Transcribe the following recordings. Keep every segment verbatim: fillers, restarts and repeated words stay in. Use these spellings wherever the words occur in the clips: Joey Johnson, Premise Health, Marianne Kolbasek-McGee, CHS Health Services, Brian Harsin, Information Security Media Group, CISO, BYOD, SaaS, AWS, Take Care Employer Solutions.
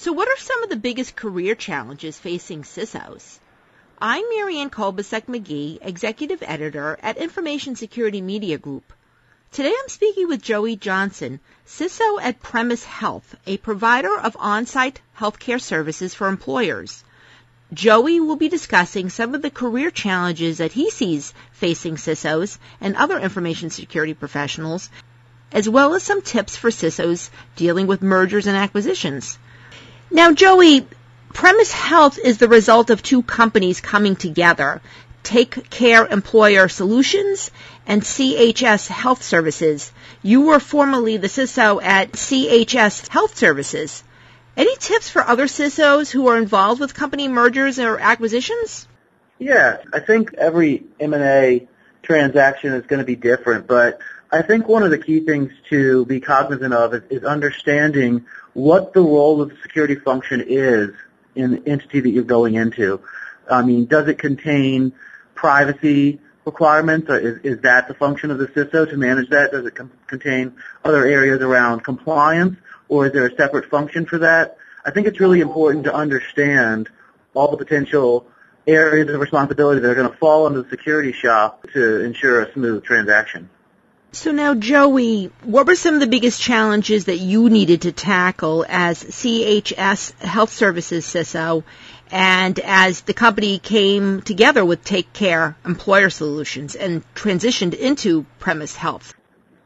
So what are some of the biggest career challenges facing C I S Os? I'm Marianne Kolbasek-McGee, Executive Editor at Information Security Media Group. Today I'm speaking with Joey Johnson, C I S O at Premise Health, a provider of on-site healthcare services for employers. Joey will be discussing some of the career challenges that he sees facing C I S Os and other information security professionals, as well as some tips for C I S Os dealing with mergers and acquisitions. Now, Joey, Premise Health is the result of two companies coming together, Take Care Employer Solutions and C H S Health Services. You were formerly the C I S O at C H S Health Services. Any tips for other C I S Os who are involved with company mergers or acquisitions? Yeah, I think every M and A transaction is going to be different, but I think one of the key things to be cognizant of is, is understanding what the role of the security function is in the entity that you're going into. I mean, does it contain privacy requirements? Or is, is that the function of the C I S O to manage that? Does it com- contain other areas around compliance, or is there a separate function for that? I think it's really important to understand all the potential areas of responsibility that are going to fall under the security shop to ensure a smooth transaction. So now, Joey, what were some of the biggest challenges that you needed to tackle as C H S Health Services C I S O and as the company came together with Take Care Employer Solutions and transitioned into Premise Health?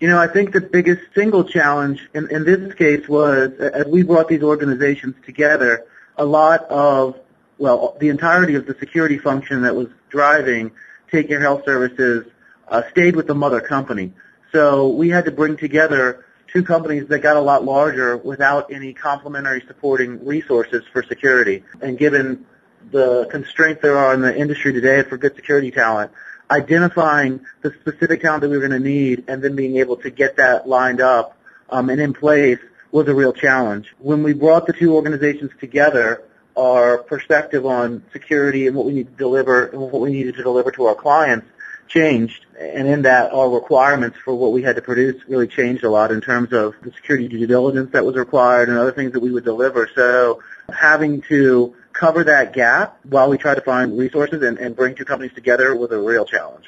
You know, I think the biggest single challenge in, in this case was, as we brought these organizations together, a lot of, well, the entirety of the security function that was driving Take Care Health Services uh, stayed with the mother company. So we had to bring together two companies that got a lot larger without any complementary supporting resources for security. And given the constraints there are in the industry today for good security talent, identifying the specific talent that we were going to need and then being able to get that lined up um, and in place was a real challenge. When we brought the two organizations together, our perspective on security and what we need to deliver and what we needed to deliver to our clients changed, and in that our requirements for what we had to produce really changed a lot in terms of the security due diligence that was required and other things that we would deliver. So having to cover that gap while we try to find resources and, and bring two companies together was a real challenge.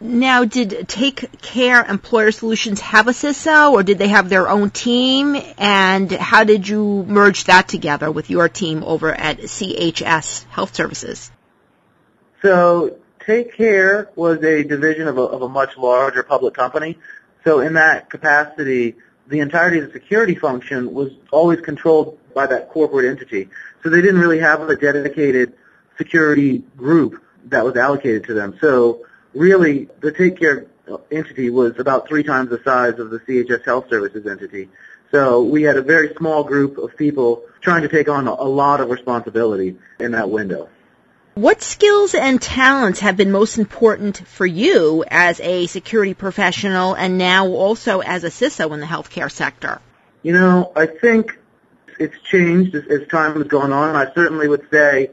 Now, did Take Care Employer Solutions have a C I S O, or did they have their own team, and how did you merge that together with your team over at C H S Health Services? So Take Care was a division of a, of a much larger public company. So in that capacity, the entirety of the security function was always controlled by that corporate entity. So they didn't really have a dedicated security group that was allocated to them. So really, the Take Care entity was about three times the size of the C H S Health Services entity. So we had a very small group of people trying to take on a lot of responsibility in that window. What skills and talents have been most important for you as a security professional and now also as a C I S O in the healthcare sector? You know, I think it's changed as, as time has gone on. I certainly would say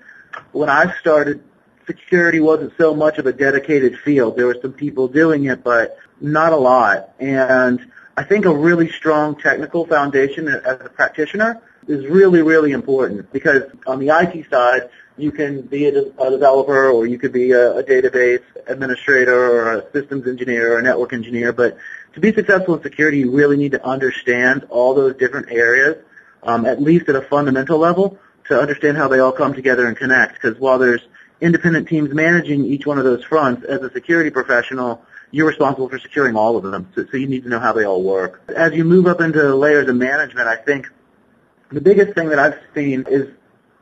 when I started, security wasn't so much of a dedicated field. There were some people doing it, but not a lot. And I think a really strong technical foundation as a practitioner is really, really important, because on the I T side, you can be a, de- a developer, or you could be a, a database administrator or a systems engineer or a network engineer. But to be successful in security, you really need to understand all those different areas, um, at least at a fundamental level, to understand how they all come together and connect. Because while there's independent teams managing each one of those fronts, as a security professional, you're responsible for securing all of them. So, so you need to know how they all work. As you move up into layers of management, I think the biggest thing that I've seen is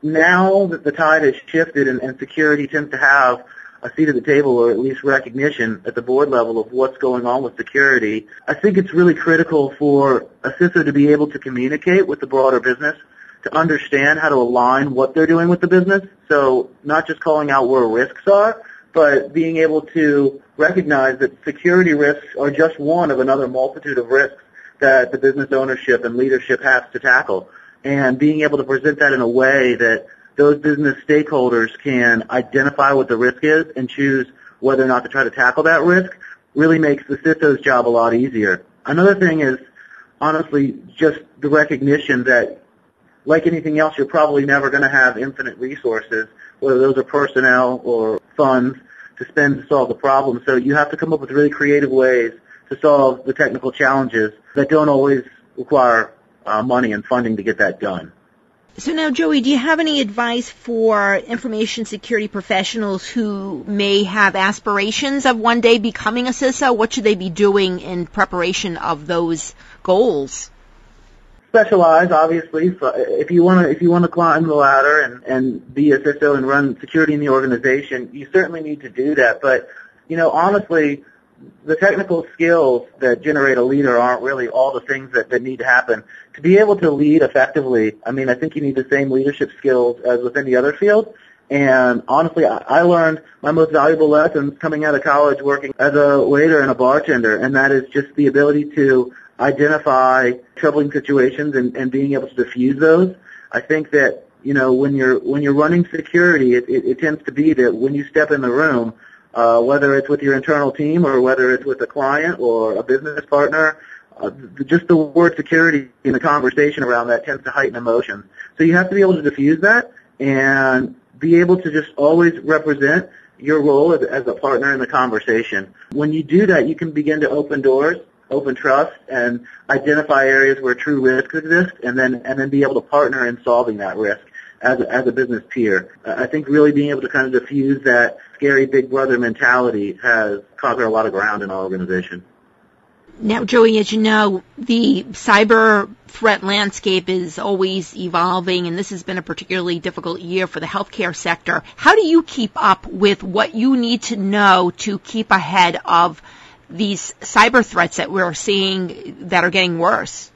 now that the tide has shifted and, and security tends to have a seat at the table, or at least recognition at the board level of what's going on with security, I think it's really critical for a C I S O to be able to communicate with the broader business, to understand how to align what they're doing with the business. So not just calling out where risks are, but being able to recognize that security risks are just one of another multitude of risks that the business ownership and leadership has to tackle, and being able to present that in a way that those business stakeholders can identify what the risk is and choose whether or not to try to tackle that risk really makes the C I S O's job a lot easier. Another thing is, honestly, just the recognition that like anything else, you're probably never going to have infinite resources, whether those are personnel or funds, to spend to solve the problem. So you have to come up with really creative ways to solve the technical challenges that don't always require uh, money and funding to get that done. So now, Joey, do you have any advice for information security professionals who may have aspirations of one day becoming a CISO? What should they be doing in preparation of those goals? Specialize, obviously. If you want to, if you want to climb the ladder and, and be a CISO and run security in the organization, you certainly need to do that. But, you know, honestly, the technical skills that generate a leader aren't really all the things that, that need to happen. To be able to lead effectively, I mean, I think you need the same leadership skills as with any other field. And honestly, I, I learned my most valuable lessons coming out of college working as a waiter and a bartender, and that is just the ability to identify troubling situations and, and being able to diffuse those. I think that, you know, when you're when you're running security, it, it, it tends to be that when you step in the room, uh, whether it's with your internal team or whether it's with a client or a business partner, uh, just the word security in the conversation around that tends to heighten emotions. So you have to be able to diffuse that and be able to just always represent your role as, as a partner in the conversation. When you do that, you can begin to open doors, open trust, and identify areas where true risk exists, and then and then be able to partner in solving that risk as a, as a business peer. Uh, I think really being able to kind of diffuse that scary big brother mentality has covered a lot of ground in our organization. Now, Joey, as you know, the cyber threat landscape is always evolving, and this has been a particularly difficult year for the healthcare sector. How do you keep up with what you need to know to keep ahead of these cyber threats that we're seeing that are getting worse?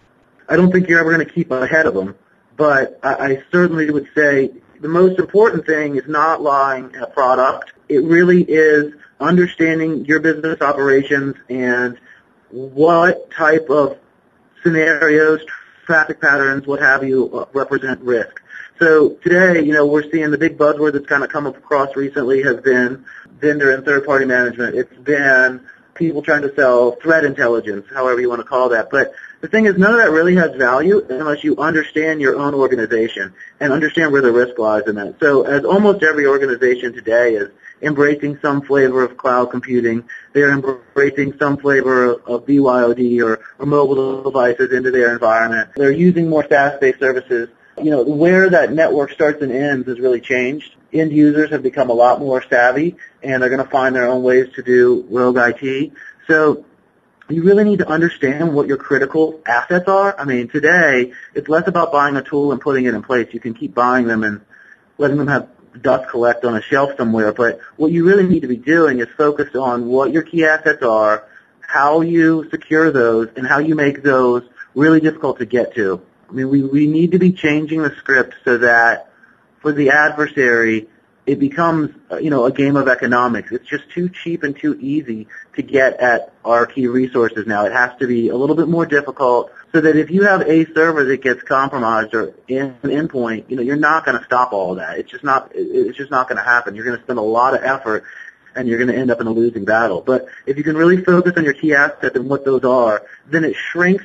I don't think you're ever going to keep ahead of them, but I, I certainly would say the most important thing is not lying in a product. It really is understanding your business operations and what type of scenarios, traffic patterns, what have you, represent risk. So today, you know, we're seeing the big buzzword that's kind of come across recently has been vendor and third-party management. It's been people trying to sell threat intelligence, however you want to call that. But the thing is, none of that really has value unless you understand your own organization and understand where the risk lies in that. So as almost every organization today is embracing some flavor of cloud computing, they're embracing some flavor of, of B Y O D or, or mobile devices into their environment. They're using more SaaS-based services. You know, where that network starts and ends has really changed. End users have become a lot more savvy, and they're going to find their own ways to do rogue I T. So you really need to understand what your critical assets are. I mean, today, it's less about buying a tool and putting it in place. You can keep buying them and letting them have dust collect on a shelf somewhere, but what you really need to be doing is focused on what your key assets are, how you secure those, and how you make those really difficult to get to. I mean, we, we need to be changing the script so that for the adversary, it becomes, you know, a game of economics. It's just too cheap and too easy to get at our key resources now. It has to be a little bit more difficult so that if you have a server that gets compromised or in an endpoint, you know, you're not going to stop all that. It's just not, it's just not going to happen. You're going to spend a lot of effort and you're going to end up in a losing battle. But if you can really focus on your key assets and what those are, then it shrinks,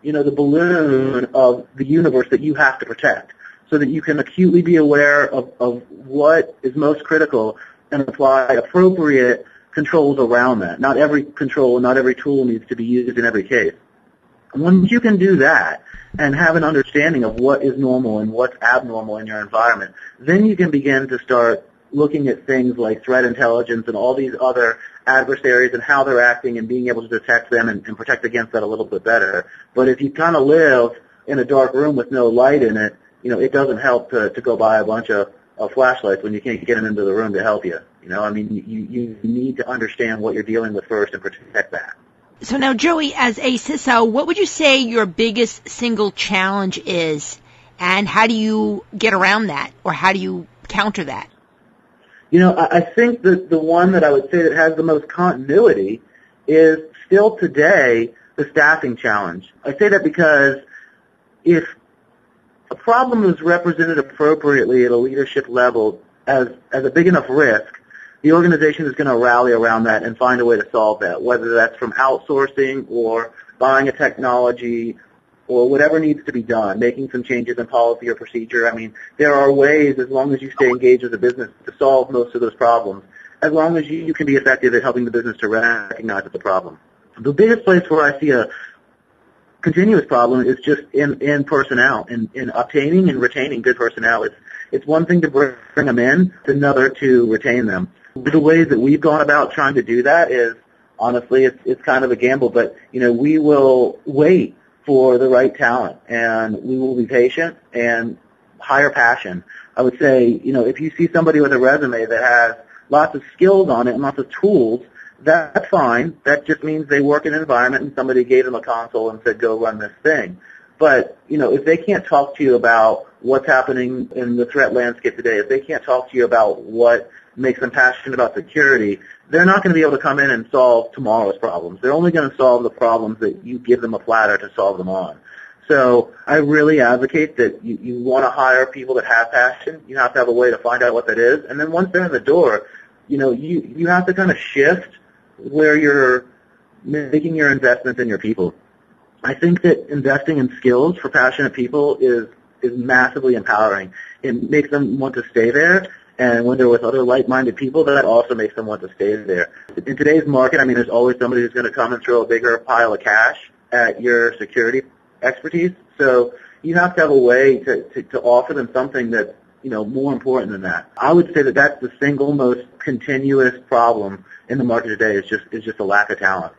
you know, the balloon of the universe that you have to protect so that you can acutely be aware of, of what is most critical and apply appropriate controls around that. Not every control, not every tool needs to be used in every case. Once you can do that and have an understanding of what is normal and what's abnormal in your environment, then you can begin to start looking at things like threat intelligence and all these other adversaries and how they're acting and being able to detect them and, and protect against that a little bit better. But if you kind of live in a dark room with no light in it, you know, it doesn't help to, to go buy a bunch of, of flashlights when you can't get them into the room to help you. You know, I mean, you, you need to understand what you're dealing with first and protect that. So now, Joey, as a CISO, what would you say your biggest single challenge is, and how do you get around that, or how do you counter that? You know, I think that the one that I would say that has the most continuity is still today the staffing challenge. I say that because if a problem is represented appropriately at a leadership level as, as a big enough risk, the organization is going to rally around that and find a way to solve that, whether that's from outsourcing or buying a technology or whatever needs to be done, making some changes in policy or procedure. I mean, there are ways, as long as you stay engaged with the business, to solve most of those problems, as long as you can be effective at helping the business to recognize the problem. The biggest place where I see a continuous problem is just in, in personnel, in, in obtaining and retaining good personnel. It's, it's one thing to bring them in, it's another to retain them. The ways that we've gone about trying to do that is, honestly, it's, it's kind of a gamble, but, you know, we will wait for the right talent, and we will be patient and hire passion. I would say, you know, if you see somebody with a resume that has lots of skills on it and lots of tools, that's fine. That just means they work in an environment and somebody gave them a console and said, go run this thing. But, you know, if they can't talk to you about what's happening in the threat landscape today, if they can't talk to you about what makes them passionate about security, they're not going to be able to come in and solve tomorrow's problems. They're only going to solve the problems that you give them a platter to solve them on. So I really advocate that you, you want to hire people that have passion. You have to have a way to find out what that is. And then once they're in the door, you know, you, you have to kind of shift where you're making your investments in your people. I think that investing in skills for passionate people is, is massively empowering. It makes them want to stay there. And when they're with other like-minded people, that also makes them want to stay there. In today's market, I mean, there's always somebody who's going to come and throw a bigger pile of cash at your security expertise. So you have to have a way to, to, to offer them something that's, you know, more important than that. I would say that that's the single most continuous problem in the market today is just, is just a lack of talent.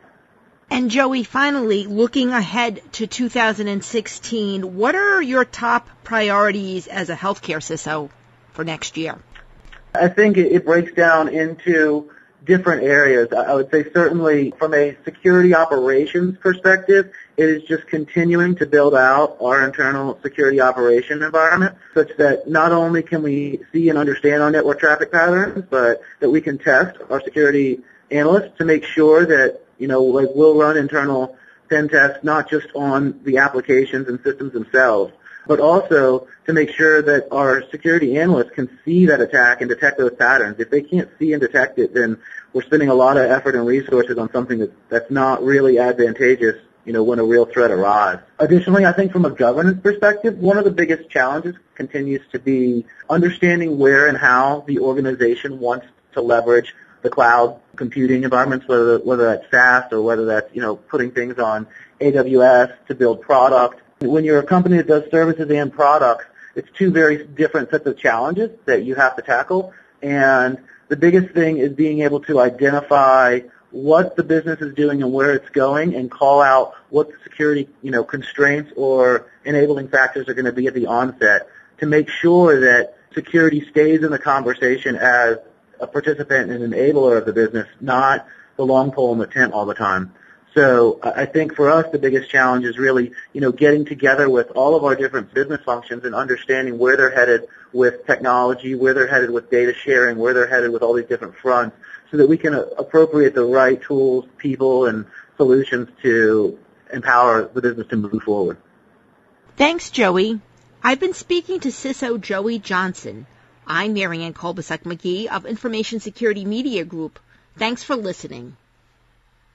And Joey, finally, looking ahead to two thousand sixteen, what are your top priorities as a healthcare C I S O for next year? I think it breaks down into different areas. I would say certainly from a security operations perspective, it is just continuing to build out our internal security operation environment such that not only can we see and understand our network traffic patterns, but that we can test our security analysts to make sure that, you know, like we'll run internal pen tests not just on the applications and systems themselves, but also to make sure that our security analysts can see that attack and detect those patterns. If they can't see and detect it, then we're spending a lot of effort and resources on something that, that's not really advantageous, you know, when a real threat arrives. Additionally, I think from a governance perspective, one of the biggest challenges continues to be understanding where and how the organization wants to leverage the cloud computing environments, whether whether that's SaaS or whether that's, you know, putting things on A W S to build product. When you're a company that does services and products, it's two very different sets of challenges that you have to tackle. And the biggest thing is being able to identify what the business is doing and where it's going and call out what the security, you know, constraints or enabling factors are going to be at the onset to make sure that security stays in the conversation as a participant and enabler of the business, not the long pole in the tent all the time. So I think for us the biggest challenge is really, you know, getting together with all of our different business functions and understanding where they're headed with technology, where they're headed with data sharing, where they're headed with all these different fronts, so that we can appropriate the right tools, people, and solutions to empower the business to move forward. Thanks, Joey. I've been speaking to C I S O Joey Johnson. I'm Marianne Kolbasek-McGee of Information Security Media Group. Thanks for listening.